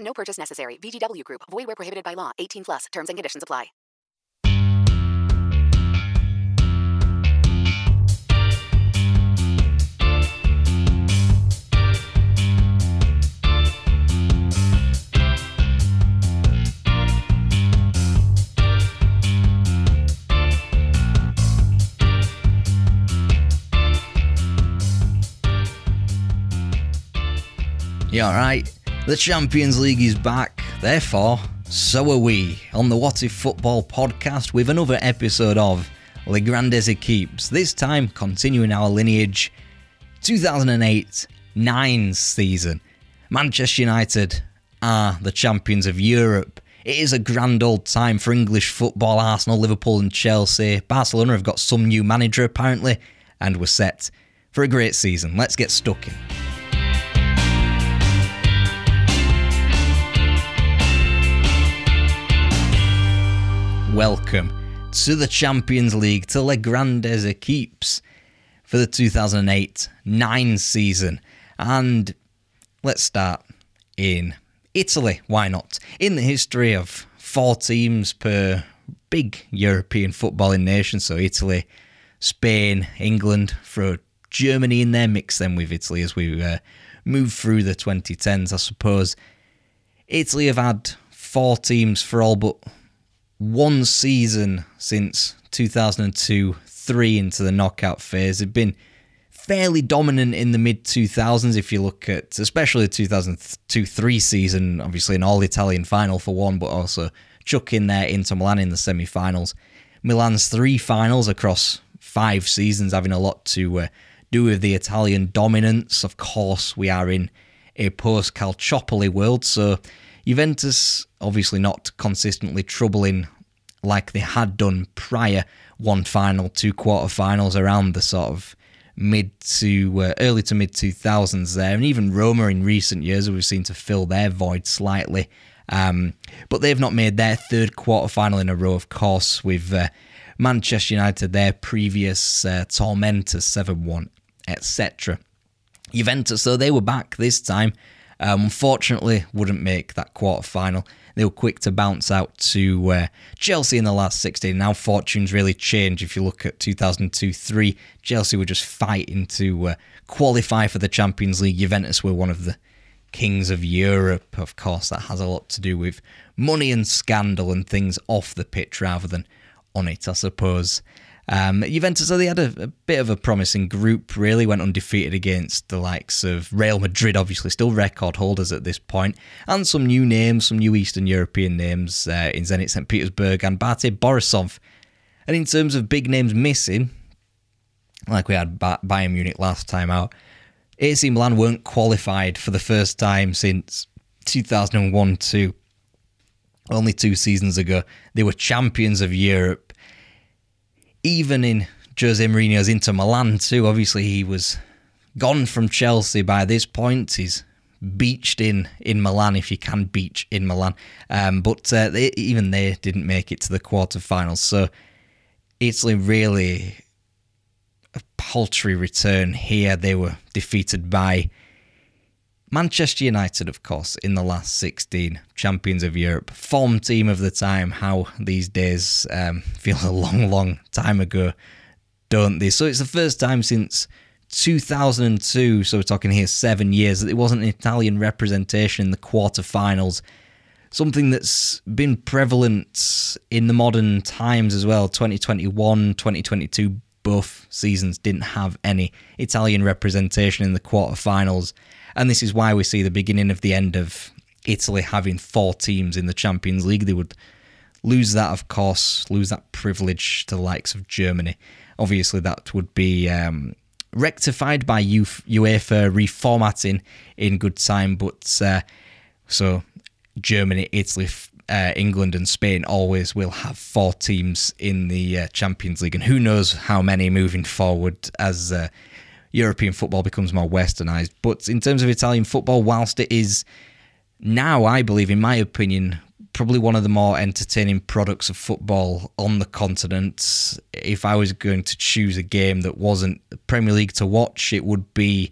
No purchase necessary. VGW Group. Void where prohibited by law. 18+. Terms and conditions apply. You alright? The Champions League is back, therefore, so are we, on the What If Football podcast with another episode of Le Grandes Equipes, this time continuing our lineage, 2008-09 season. Manchester United are the champions of Europe. It is a grand old time for English football. Arsenal, Liverpool and Chelsea. Barcelona have got some new manager apparently, and we're set for a great season. Let's get stuck in. Welcome to the Champions League, to Le Grandes Equipes for the 2008-09 season. And let's start in Italy, why not? In the history of 4 teams per big European footballing nation, so Italy, Spain, England, throw Germany in there, mix them with Italy as we move through the 2010s, I suppose. Italy have had 4 teams for all but one season since 2002-03 into the knockout phase. They've been fairly dominant in the mid-2000s if you look at, especially the 2002-03 season, obviously an all-Italian final for one, but also chuck in there Inter Milan in the semi-finals. Milan's 3 finals across 5 seasons, having a lot to do with the Italian dominance. Of course, we are in a post-Calciopoli world, so Juventus obviously not consistently troubling like they had done prior. 1 final, 2 quarterfinals around the sort of early to mid 2000s there, and even Roma in recent years we've seen to fill their void slightly, but they've not made their 3rd quarterfinal in a row. Of course, with Manchester United, their previous tormentors 7-1, etc. Juventus, though, they were back this time. Unfortunately, wouldn't make that quarterfinal. They were quick to bounce out to Chelsea in the last 16. Now fortunes really change. If you look at 2002-03, Chelsea were just fighting to qualify for the Champions League. Juventus were one of the kings of Europe. Of course, that has a lot to do with money and scandal and things off the pitch rather than on it, I suppose. Juventus, so they had a bit of a promising group, really. Went undefeated against the likes of Real Madrid, obviously still record holders at this point, and some new names, some new Eastern European names in Zenit St. Petersburg and Bate Borisov. And in terms of big names missing, like we had Bayern Munich last time out, AC Milan weren't qualified for the first time since 2001-02. Only 2 seasons ago, they were champions of Europe. Even in Jose Mourinho's Inter Milan too, obviously he was gone from Chelsea by this point. His beached in Milan, if you can beach in Milan. But even they didn't make it to the quarterfinals. So Italy really a paltry return here. They were defeated by Manchester United, of course, in the last 16, champions of Europe, form team of the time. How these days feel a long, long time ago, don't they? So it's the first time since 2002, so we're talking here 7 years, that there wasn't an Italian representation in the quarterfinals. Something that's been prevalent in the modern times as well. 2021, 2022, both seasons didn't have any Italian representation in the quarterfinals. And this is why we see the beginning of the end of Italy having four teams in the Champions League. They would lose that, of course, lose that privilege to the likes of Germany. Obviously, that would be rectified by UEFA reformatting in good time. But so Germany, Italy, England and Spain always will have four teams in the Champions League. And who knows how many moving forward as European football becomes more westernized. But in terms of Italian football, whilst it is now, I believe, in my opinion, probably one of the more entertaining products of football on the continent, if I was going to choose a game that wasn't the Premier League to watch, it would be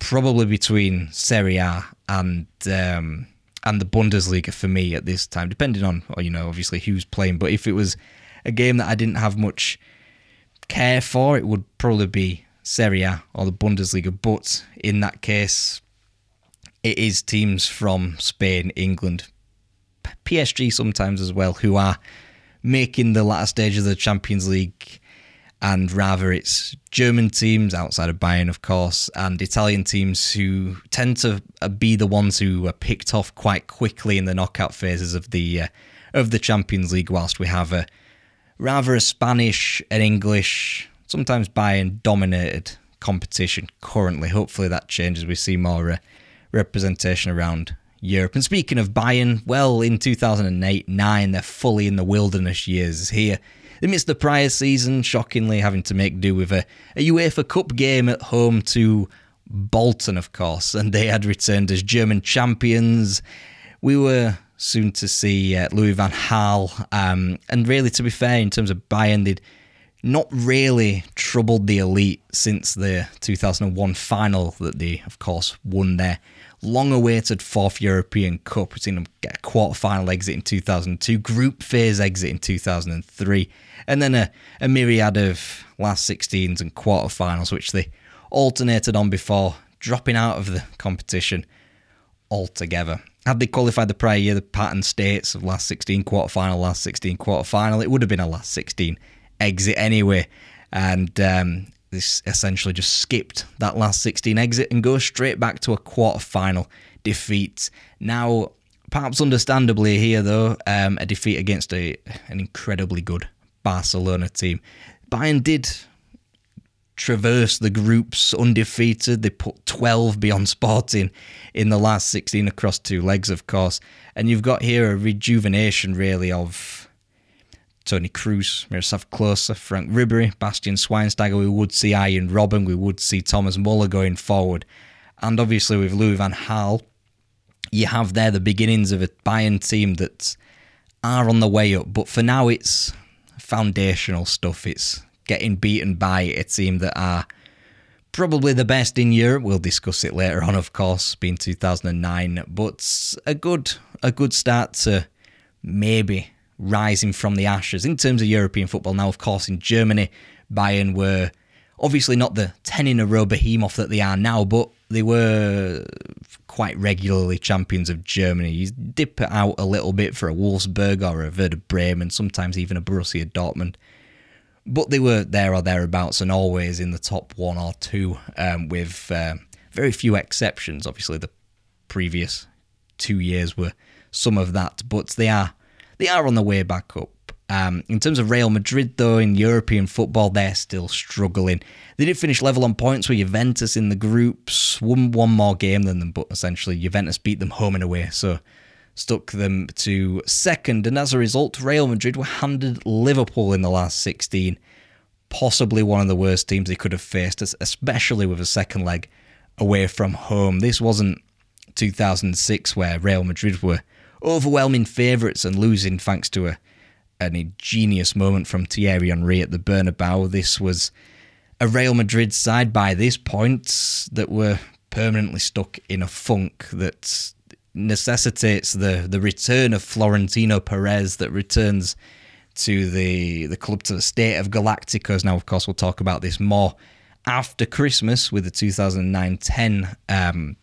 probably between Serie A and the Bundesliga for me at this time, depending on, you know, obviously who's playing. But if it was a game that I didn't have much care for, it would probably be Serie A or the Bundesliga, but in that case, it is teams from Spain, England, PSG sometimes as well, who are making the latter stage of the Champions League, and rather it's German teams, outside of Bayern, of course, and Italian teams who tend to be the ones who are picked off quite quickly in the knockout phases of the Champions League, whilst we have a rather a Spanish, an English, sometimes Bayern dominated competition currently. Hopefully that changes. We see more representation around Europe. And speaking of Bayern, well, in 2008-09, they're fully in the wilderness years here. They missed the prior season, shockingly having to make do with a UEFA Cup game at home to Bolton, of course. And they had returned as German champions. We were soon to see Louis van Gaal. And really, to be fair, in terms of Bayern, they'd not really troubled the elite since the 2001 final that they, of course, won their long-awaited fourth European Cup. We've seen them get a quarter-final exit in 2002, group phase exit in 2003, and then a myriad of last 16s and quarter-finals, which they alternated on before dropping out of the competition altogether. Had they qualified the prior year, the pattern states of last 16 quarter-final, last 16 quarter-final, it would have been a last 16 exit anyway, and this essentially just skipped that last 16 exit and goes straight back to a quarter-final defeat. Now, perhaps understandably here though, a defeat against an incredibly good Barcelona team. Bayern did traverse the groups undefeated. They put 12 beyond Sporting in the last 16 across two legs, of course, and you've got here a rejuvenation really of Tony Cruz, Miroslav Klose, Frank Ribery, Bastian Schweinsteiger. We would see Arjen Robben. We would see Thomas Muller going forward. And obviously with Louis van Gaal, you have there the beginnings of a Bayern team that are on the way up. But for now, it's foundational stuff. It's getting beaten by a team that are probably the best in Europe. We'll discuss it later on, of course, being 2009. But a good start to maybe rising from the ashes in terms of European football. Now, of course, in Germany, Bayern were obviously not the 10-in-a-row behemoth that they are now, but they were quite regularly champions of Germany. You dip it out a little bit for a Wolfsburg or a Werder Bremen, sometimes even a Borussia Dortmund. But they were there or thereabouts and always in the top one or two, with very few exceptions. Obviously, the previous 2 years were some of that, but they are on the way back up. In terms of Real Madrid, though, in European football, they're still struggling. They did finish level on points with Juventus in the groups, won one more game than them, but essentially Juventus beat them home and away, so stuck them to second. And as a result, Real Madrid were handed Liverpool in the last 16, possibly one of the worst teams they could have faced, especially with a second leg away from home. This wasn't 2006 where Real Madrid were overwhelming favourites and losing thanks to an ingenious moment from Thierry Henry at the Bernabeu. This was a Real Madrid side by this point that were permanently stuck in a funk that necessitates the return of Florentino Perez, that returns to the club to the state of Galacticos. Now, of course, we'll talk about this more after Christmas with the 2009-10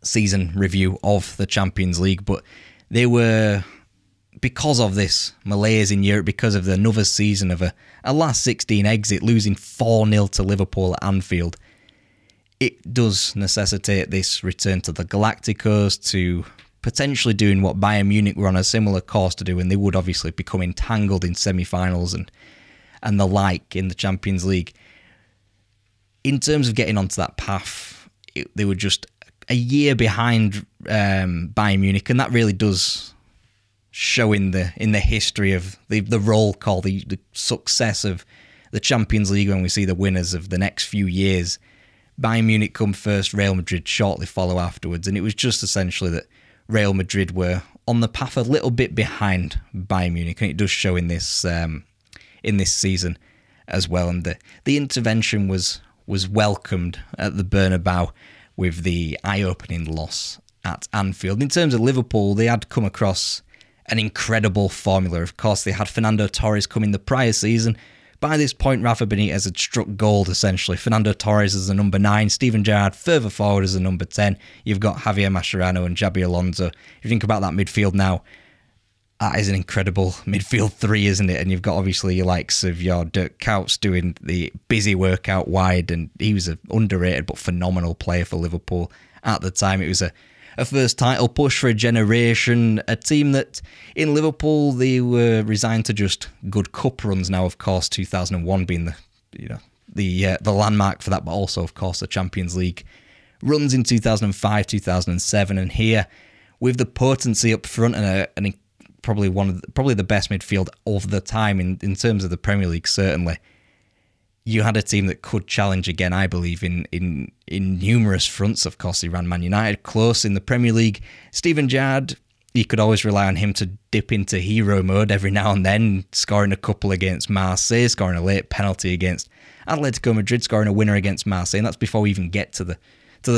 season review of the Champions League. But they were, because of this malaise in Europe, because of another season of a last 16 exit, losing 4-0 to Liverpool at Anfield, it does necessitate this return to the Galacticos, to potentially doing what Bayern Munich were on a similar course to do, and they would obviously become entangled in semi-finals and the like in the Champions League. In terms of getting onto that path, they were just a year behind Bayern Munich, and that really does show in the history of the roll call, the success of the Champions League when we see the winners of the next few years. Bayern Munich come first, Real Madrid shortly follow afterwards, and it was just essentially that Real Madrid were on the path a little bit behind Bayern Munich, and it does show in this season as well. And the intervention was welcomed at the Bernabeu with the eye-opening loss at Anfield. In terms of Liverpool, they had come across an incredible formula. Of course, they had Fernando Torres come in the prior season. By this point, Rafa Benitez had struck gold, essentially. Fernando Torres as the number 9, Steven Gerrard further forward as the number 10. You've got Javier Mascherano and Xabi Alonso. If you think about that midfield now, that is an incredible midfield 3, isn't it? And you've got, obviously, your likes of your Dirk Kautz doing the busy work out wide, and he was an underrated but phenomenal player for Liverpool at the time. It was a first title push for a generation, a team that in Liverpool, they were resigned to just good cup runs now, of course, 2001 being the landmark for that, but also, of course, the Champions League runs in 2005, 2007, and here with the potency up front and probably the best midfield of the time in terms of the Premier League, certainly. You had a team that could challenge again, I believe, in numerous fronts. Of course, he ran Man United close in the Premier League. Steven Gerrard, you could always rely on him to dip into hero mode every now and then, scoring a couple against Marseille, scoring a late penalty against Atletico Madrid, scoring a winner against Marseille. And that's before we even get to the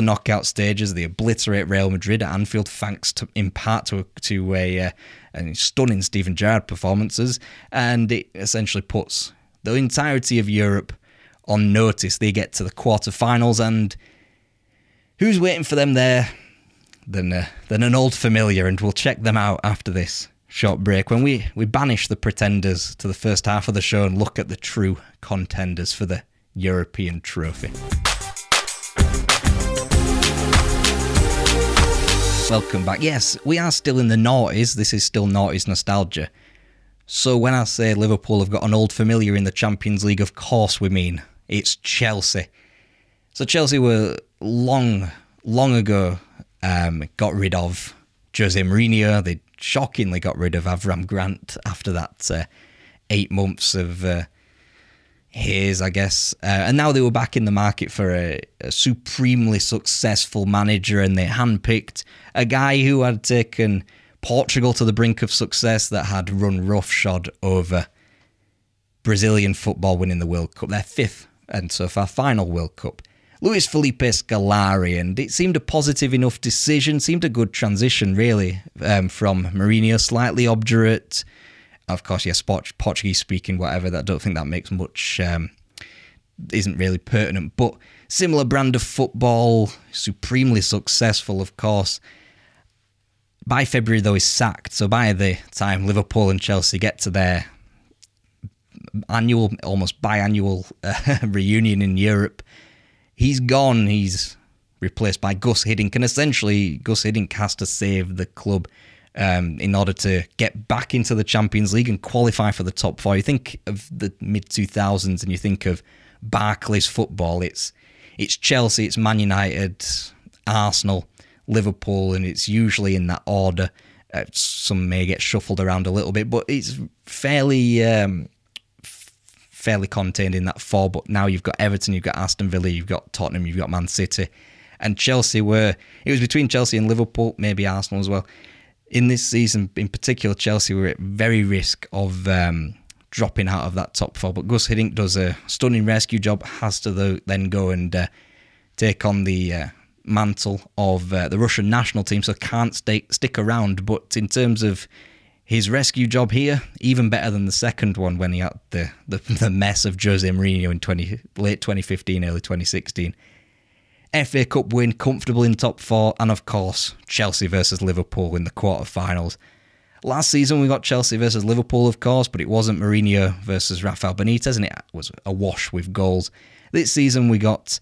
knockout stages. They obliterate Real Madrid at Anfield, thanks in part to a stunning Steven Gerrard performances. And it essentially puts the entirety of Europe on notice. They get to the quarterfinals, and who's waiting for them there than an old familiar? And we'll check them out after this short break when we banish the pretenders to the first half of the show and look at the true contenders for the European trophy. Welcome back. Yes, we are still in the noughties. This is still noughties nostalgia. So when I say Liverpool have got an old familiar in the Champions League, of course we mean it's Chelsea. So Chelsea were long ago got rid of Jose Mourinho. They shockingly got rid of Avram Grant after that 8 months of haze, I guess. And now they were back in the market for a supremely successful manager, and they handpicked a guy who had taken Portugal to the brink of success, that had run roughshod over Brazilian football, winning the World Cup, their 5th and so far final World Cup. Luis Felipe Scolari, and it seemed a positive enough decision, seemed a good transition really from Mourinho, slightly obdurate. Of course, yes, Portuguese speaking, whatever, I don't think that makes much, isn't really pertinent, but similar brand of football, supremely successful, of course. By February, though, he's sacked. So by the time Liverpool and Chelsea get to their annual, almost biannual reunion in Europe, he's gone. He's replaced by Gus Hiddink. And essentially, Gus Hiddink has to save the club in order to get back into the Champions League and qualify for the top 4. You think of the mid-2000s and you think of Barclays football. It's Chelsea, it's Man United, Arsenal, Liverpool, and it's usually in that order. Some may get shuffled around a little bit, but it's fairly contained in that 4. But now you've got Everton, you've got Aston Villa, you've got Tottenham, you've got Man City, and Chelsea were, it was between Chelsea and Liverpool, maybe Arsenal as well. In this season in particular, Chelsea were at very risk of dropping out of that top four, but Gus Hiddink does a stunning rescue job, has to then go and take on the mantle of the Russian national team, so can't stick around. But in terms of his rescue job here, even better than the second one when he had the mess of Jose Mourinho in late 2015, early 2016. FA Cup win, comfortable in top four, and of course, Chelsea versus Liverpool in the quarterfinals. Last season we got Chelsea versus Liverpool, of course, but it wasn't Mourinho versus Rafa Benitez, and it was a wash with goals. This season we got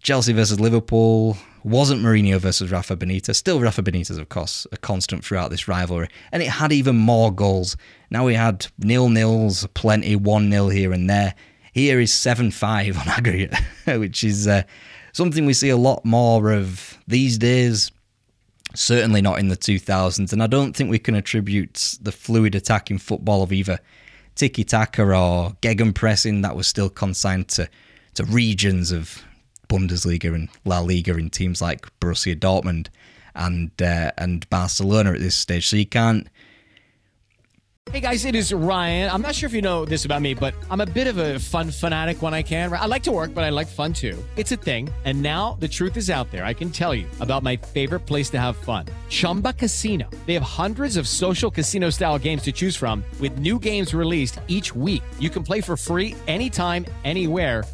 Chelsea versus Liverpool, wasn't Mourinho versus Rafa Benitez, still Rafa Benitez, of course, a constant throughout this rivalry, and it had even more goals. Now we had 0-0s, plenty, 1-0 here and there. Here is 7-5 on aggregate, which is something we see a lot more of these days, certainly not in the 2000s, and I don't think we can attribute the fluid attacking football of either tiki-taka or gegenpressing that was still consigned to regions of Bundesliga and La Liga in teams like Borussia Dortmund and Barcelona at this stage. So you can't. Hey guys, it is Ryan. I'm not sure if you know this about me, but I'm a bit of a fun fanatic when I can. I like to work, but I like fun too. It's a thing. And now the truth is out there. I can tell you about my favorite place to have fun. Chumba Casino. They have hundreds of social casino style games to choose from with new games released each week. You can play for free anytime, anywhere.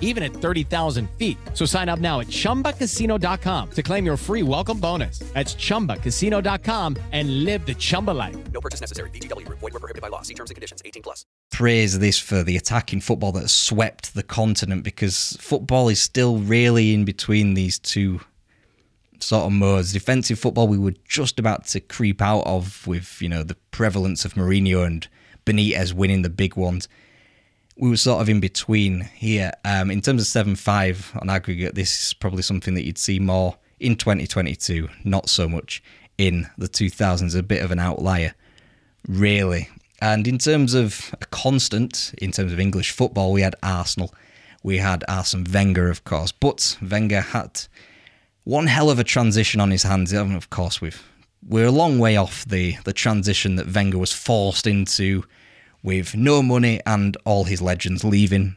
even at 30,000 feet. So sign up now at ChumbaCasino.com to claim your free welcome bonus. That's ChumbaCasino.com and live the Chumba life. No purchase necessary. VGW. Void where prohibited by law. See terms and conditions. 18+. Praise this for the attacking football that swept the continent, because football is still really in between these two sort of modes. Defensive football we were just about to creep out of with, you know, the prevalence of Mourinho and Benitez winning the big ones. We were sort of in between here. In terms of 7-5 on aggregate, this is probably something that you'd see more in 2022, not so much in the 2000s, a bit of an outlier, really. And in terms of a constant, in terms of English football, we had Arsenal. We had Arsene Wenger, of course, but Wenger had one hell of a transition on his hands. I mean, of course, we're a long way off the transition that Wenger was forced into with no money and all his legends leaving.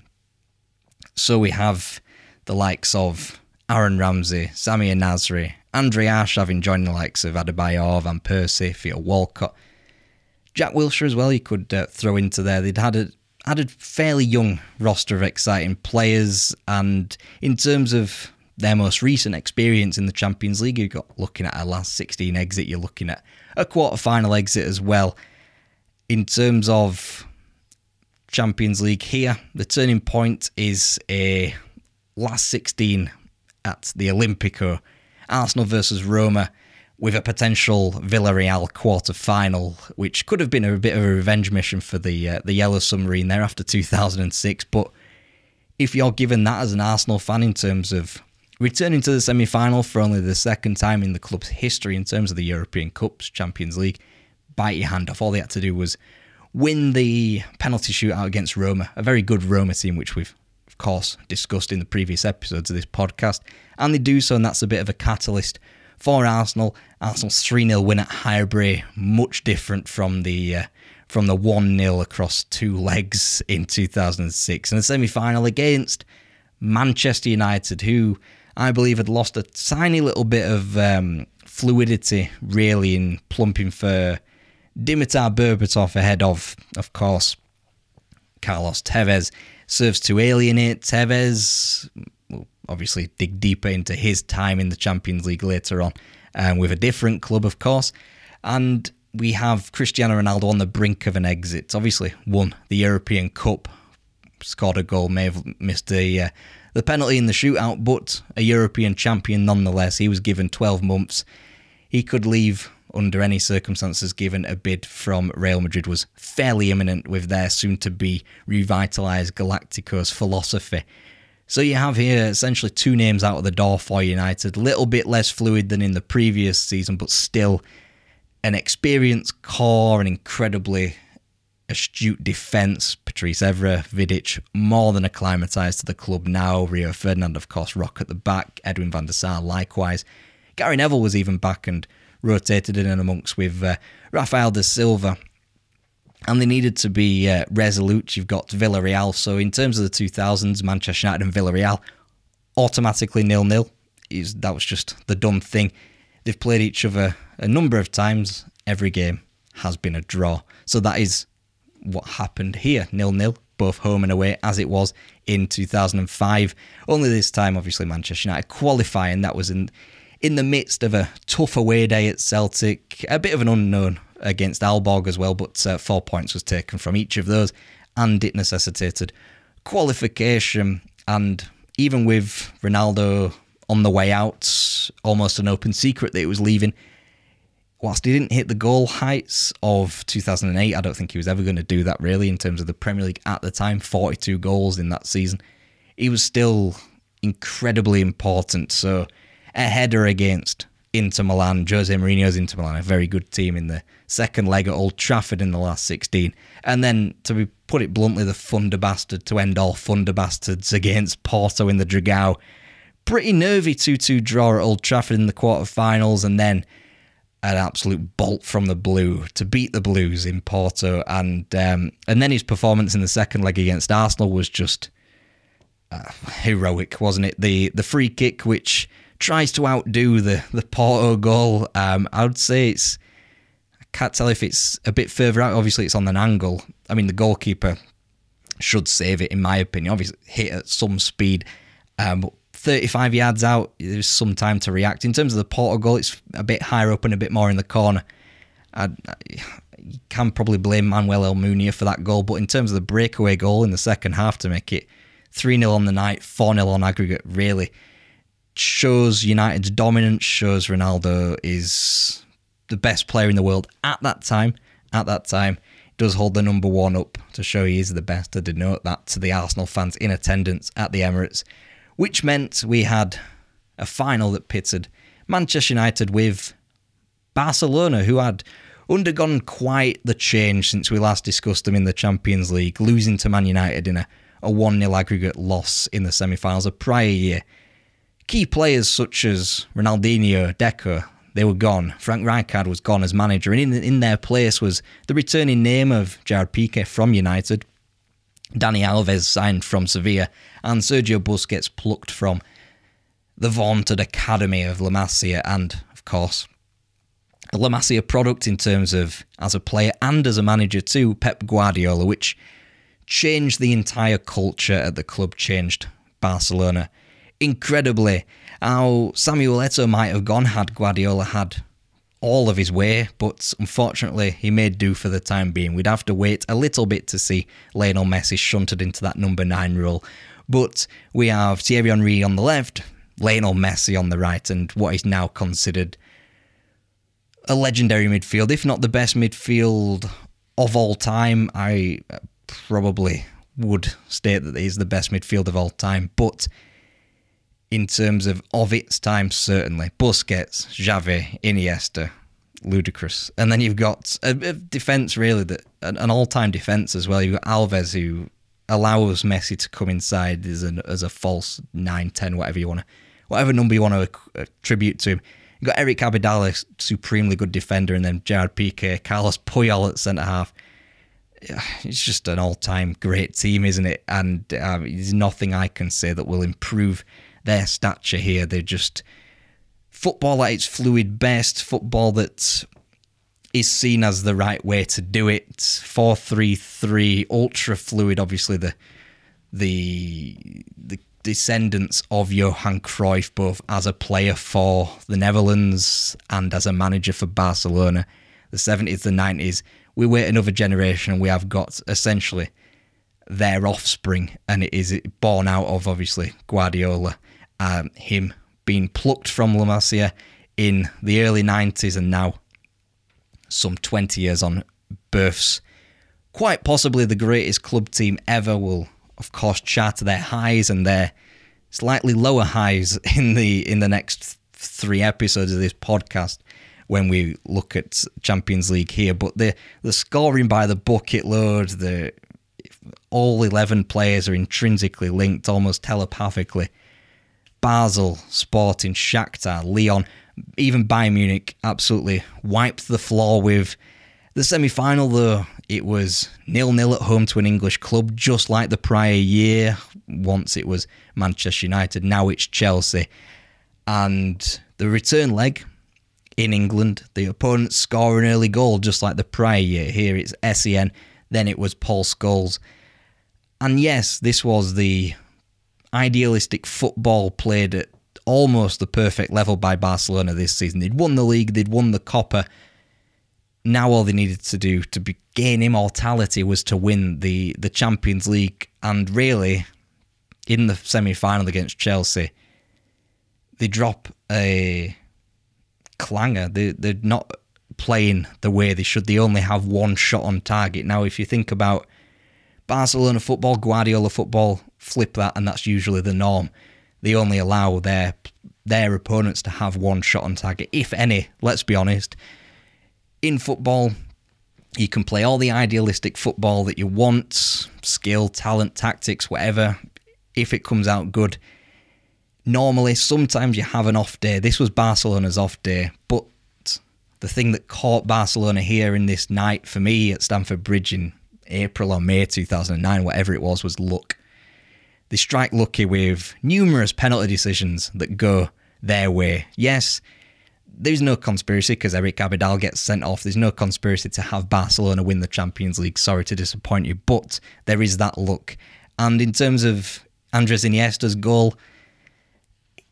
So we have the likes of Aaron Ramsey, Samir Nasri, Andre Ayew having joined the likes of Adebayor, Van Persie, Theo Walcott. Jack Wilshere as well you could throw into there. They'd had a fairly young roster of exciting players, and in terms of their most recent experience in the Champions League, you've got looking at a last 16 exit, you're looking at a quarter-final exit as well. In terms of Champions League here, the turning point is a last 16 at the Olympico. Arsenal versus Roma, with a potential Villarreal quarter-final, which could have been a bit of a revenge mission for the Yellow Submarine there after 2006. But if you're given that as an Arsenal fan in terms of returning to the semi-final for only the second time in the club's history in terms of the European Cups, Champions League, bite your hand off. All they had to do was win the penalty shootout against Roma, a very good Roma team, which we've, of course, discussed in the previous episodes of this podcast. And they do so, and that's a bit of a catalyst for Arsenal. Arsenal's 3-0 win at Highbury, much different from the 1-0 across two legs in 2006. And the semi-final against Manchester United, who I believe had lost a tiny little bit of fluidity, really, in plumping for Dimitar Berbatov ahead of course, Carlos Tevez. Serves to alienate Tevez. We'll obviously dig deeper into his time in the Champions League later on, with a different club, of course. And we have Cristiano Ronaldo on the brink of an exit. Obviously won the European Cup, scored a goal, may have missed the penalty in the shootout, but a European champion nonetheless. He was given 12 months. He could leave under any circumstances, given a bid from Real Madrid was fairly imminent with their soon-to-be revitalised Galacticos philosophy. So you have here essentially two names out of the door for United. A little bit less fluid than in the previous season, but still an experienced core and incredibly astute defence. Patrice Evra, Vidic, more than acclimatised to the club now. Rio Ferdinand, of course, rock at the back. Edwin van der Sar, likewise. Gary Neville was even back and rotated in and amongst with Rafael da Silva. And they needed to be resolute. You've got Villarreal. So in terms of the 2000s, Manchester United and Villarreal, automatically 0-0. That was just the done thing. They've played each other a number of times. Every game has been a draw. So that is what happened here. 0-0, both home and away, as it was in 2005. Only this time, obviously, Manchester United qualifying. That was in the midst of a tough away day at Celtic, a bit of an unknown against Aalborg as well, but 4 points was taken from each of those, and it necessitated qualification. And even with Ronaldo on the way out, almost an open secret that it was leaving, whilst he didn't hit the goal heights of 2008, I don't think he was ever going to do that really in terms of the Premier League at the time, 42 goals in that season. He was still incredibly important, so a header against Inter Milan, Jose Mourinho's Inter Milan, a very good team, in the second leg at Old Trafford in the last 16. And then, put it bluntly, the Thunder Bastard to end all Thunder Bastards against Porto in the Dragão. Pretty nervy 2-2 draw at Old Trafford in the quarterfinals, and then an absolute bolt from the blue to beat the Blues in Porto. And then his performance in the second leg against Arsenal was just heroic, wasn't it? The free kick, which tries to outdo the Porto goal. I would say I can't tell if it's a bit further out. Obviously, it's on an angle. I mean, the goalkeeper should save it, in my opinion. Obviously, hit at some speed. 35 yards out, there's some time to react. In terms of the Porto goal, it's a bit higher up and a bit more in the corner. You can probably blame Manuel Almunia for that goal, but in terms of the breakaway goal in the second half to make it 3-0 on the night, 4-0 on aggregate, really shows United's dominance, shows Ronaldo is the best player in the world at that time. At that time, he does hold the number one up to show he is the best, to denote that to the Arsenal fans in attendance at the Emirates, which meant we had a final that pitted Manchester United with Barcelona, who had undergone quite the change since we last discussed them in the Champions League, losing to Man United in a 1-0 aggregate loss in the semi-finals a prior year. Key players such as Ronaldinho, Deco, they were gone. Frank Rijkaard was gone as manager, and in their place was the returning name of Gerard Piqué from United. Dani Alves signed from Sevilla, and Sergio Busquets plucked from the vaunted academy of La Masia, and, of course, a La Masia product in terms of as a player and as a manager too, Pep Guardiola, which changed the entire culture at the club, changed Barcelona incredibly. How Samuel Eto'o might have gone had Guardiola had all of his way, but unfortunately he made do for the time being. We'd have to wait a little bit to see Lionel Messi shunted into that number 9 role. But we have Thierry Henry on the left, Lionel Messi on the right, and what is now considered a legendary midfield, if not the best midfield of all time. I probably would state that he's the best midfield of all time, but in terms of its time, certainly. Busquets, Xavi, Iniesta, ludicrous. And then you've got a defence, really, that an all-time defence as well. You've got Alves, who allows Messi to come inside as a false 9, 10, whatever number you want to attribute to him. You've got Eric Abidal, supremely good defender, and then Gerard Piqué, Carlos Puyol at centre-half. It's just an all-time great team, isn't it? And there's nothing I can say that will improve their stature here. They're just football at its fluid best, football that is seen as the right way to do it. 4-3-3, ultra fluid, obviously the descendants of Johan Cruyff, both as a player for the Netherlands and as a manager for Barcelona. The 70s, the 90s, we wait another generation and we have got essentially their offspring, and it is born out of, obviously, Guardiola, him being plucked from La Masia in the early 90s and now some 20 years on, births quite possibly the greatest club team ever. Will, of course, charter their highs and their slightly lower highs in the next three episodes of this podcast when we look at Champions League here. But the scoring by the bucket load, all 11 players are intrinsically linked, almost telepathically. Basel, Sporting, Shakhtar, Lyon, even Bayern Munich absolutely wiped the floor with. The semi-final, though, it was 0-0 at home to an English club, just like the prior year. Once it was Manchester United, now it's Chelsea. And the return leg in England, the opponents score an early goal, just like the prior year. Here it's Essien, then it was Paul Scholes. And yes, this was the idealistic football played at almost the perfect level by Barcelona this season. They'd won the league, they'd won the Copa. Now all they needed to do to gain immortality was to win the Champions League. And really, in the semi-final against Chelsea, they drop a clanger. They're not playing the way they should. They only have one shot on target. Now, if you think about Barcelona football, Guardiola football, flip that, and that's usually the norm. They only allow their opponents to have one shot on target, if any, let's be honest. In football, you can play all the idealistic football that you want, skill, talent, tactics, whatever, if it comes out good. Normally, sometimes you have an off day. This was Barcelona's off day, but the thing that caught Barcelona here in this night, for me, at Stamford Bridge in April or May 2009, whatever it was luck. They strike lucky with numerous penalty decisions that go their way. Yes, there's no conspiracy because Eric Abidal gets sent off. There's no conspiracy to have Barcelona win the Champions League. Sorry to disappoint you, but there is that luck. And in terms of Andres Iniesta's goal,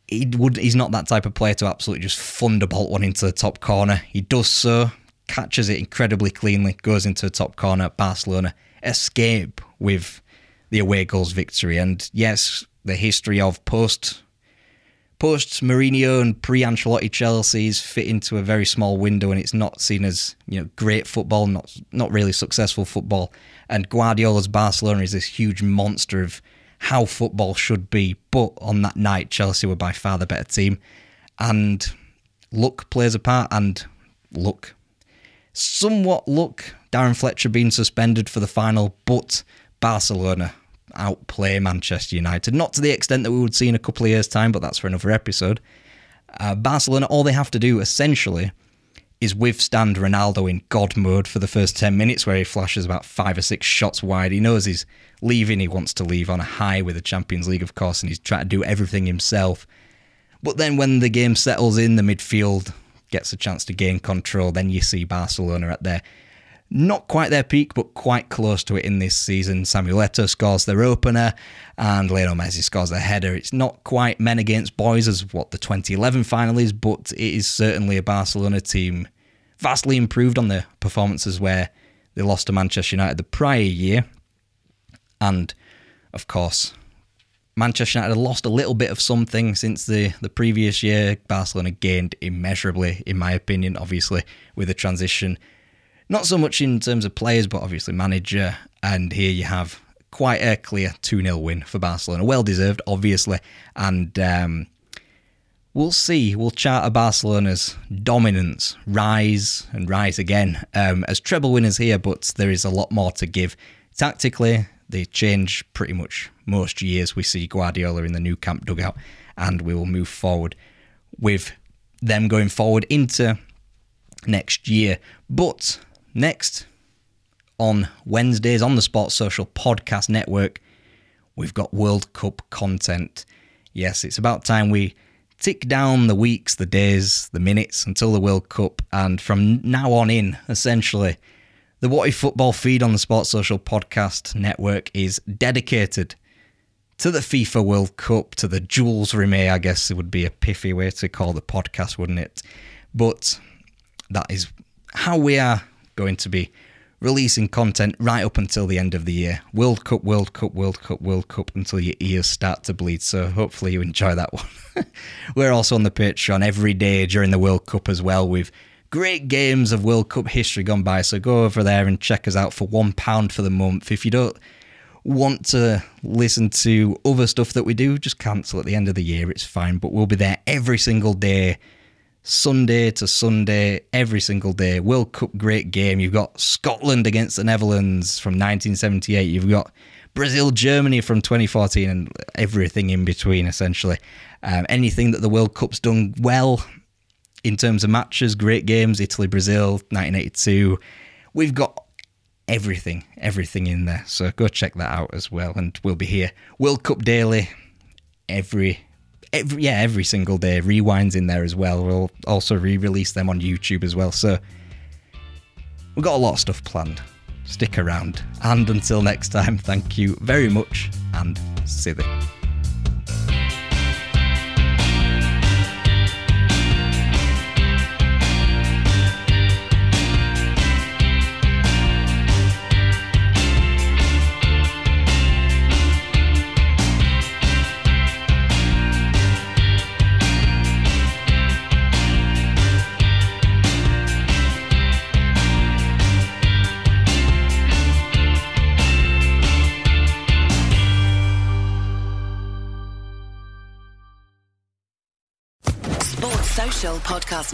he's not that type of player to absolutely just thunderbolt one into the top corner. He does so, catches it incredibly cleanly, goes into the top corner. Barcelona escape with the away goals victory. And yes, the history of post Mourinho and pre-Ancelotti Chelsea's fit into a very small window, and it's not seen as, you know, great football, not really successful football. And Guardiola's Barcelona is this huge monster of how football should be. But on that night, Chelsea were by far the better team. And luck plays a part, and luck. Somewhat luck, Darren Fletcher being suspended for the final, but Barcelona outplay Manchester United, not to the extent that we would see in a couple of years' time, but that's for another episode. Barcelona, all they have to do essentially is withstand Ronaldo in God mode for the first 10 minutes, where he flashes about 5 or 6 shots wide. He knows he's leaving, he wants to leave on a high with the Champions League, of course, and he's trying to do everything himself. But then when the game settles in, the midfield gets a chance to gain control. Then you see Barcelona at their, not quite their peak, but quite close to it in this season. Samuel Eto'o scores their opener and Lionel Messi scores their header. It's not quite men against boys as what the 2011 final is, but it is certainly a Barcelona team vastly improved on the performances where they lost to Manchester United the prior year. And, of course, Manchester United had lost a little bit of something since the previous year. Barcelona gained immeasurably, in my opinion, obviously, with the transition. Not so much in terms of players, but obviously manager. And here you have quite a clear 2-0 win for Barcelona. Well-deserved, obviously. And we'll see. We'll chart Barcelona's dominance, rise and rise again as treble winners here, but there is a lot more to give. Tactically, they change pretty much most years. We see Guardiola in the new camp dugout, and we will move forward with them going forward into next year. But next, on Wednesdays on the Sports Social Podcast Network, we've got World Cup content. Yes, it's about time we tick down the weeks, the days, the minutes until the World Cup. And from now on in, essentially, the What If Football feed on the Sports Social Podcast Network is dedicated to the FIFA World Cup, to the Jules Rimet, I guess it would be a pithy way to call the podcast, wouldn't it? But that is how we are going to be releasing content right up until the end of the year. World Cup, World Cup, World Cup, World Cup, until your ears start to bleed. So hopefully you enjoy that one. We're also on the Patreon every day during the World Cup as well. We've great games of World Cup history gone by. So go over there and check us out for £1 for the month. If you don't want to listen to other stuff that we do, just cancel at the end of the year. It's fine. But we'll be there every single day, Sunday to Sunday, every single day. World Cup, great game. You've got Scotland against the Netherlands from 1978. You've got Brazil, Germany from 2014, and everything in between, essentially. Anything that the World Cup's done well in terms of matches, great games. Italy, Brazil, 1982. We've got everything in there. So go check that out as well. And we'll be here World Cup daily every single day. Rewinds in there as well. We'll also re-release them on YouTube as well. So we've got a lot of stuff planned. Stick around. And until next time, thank you very much and see you. Podcast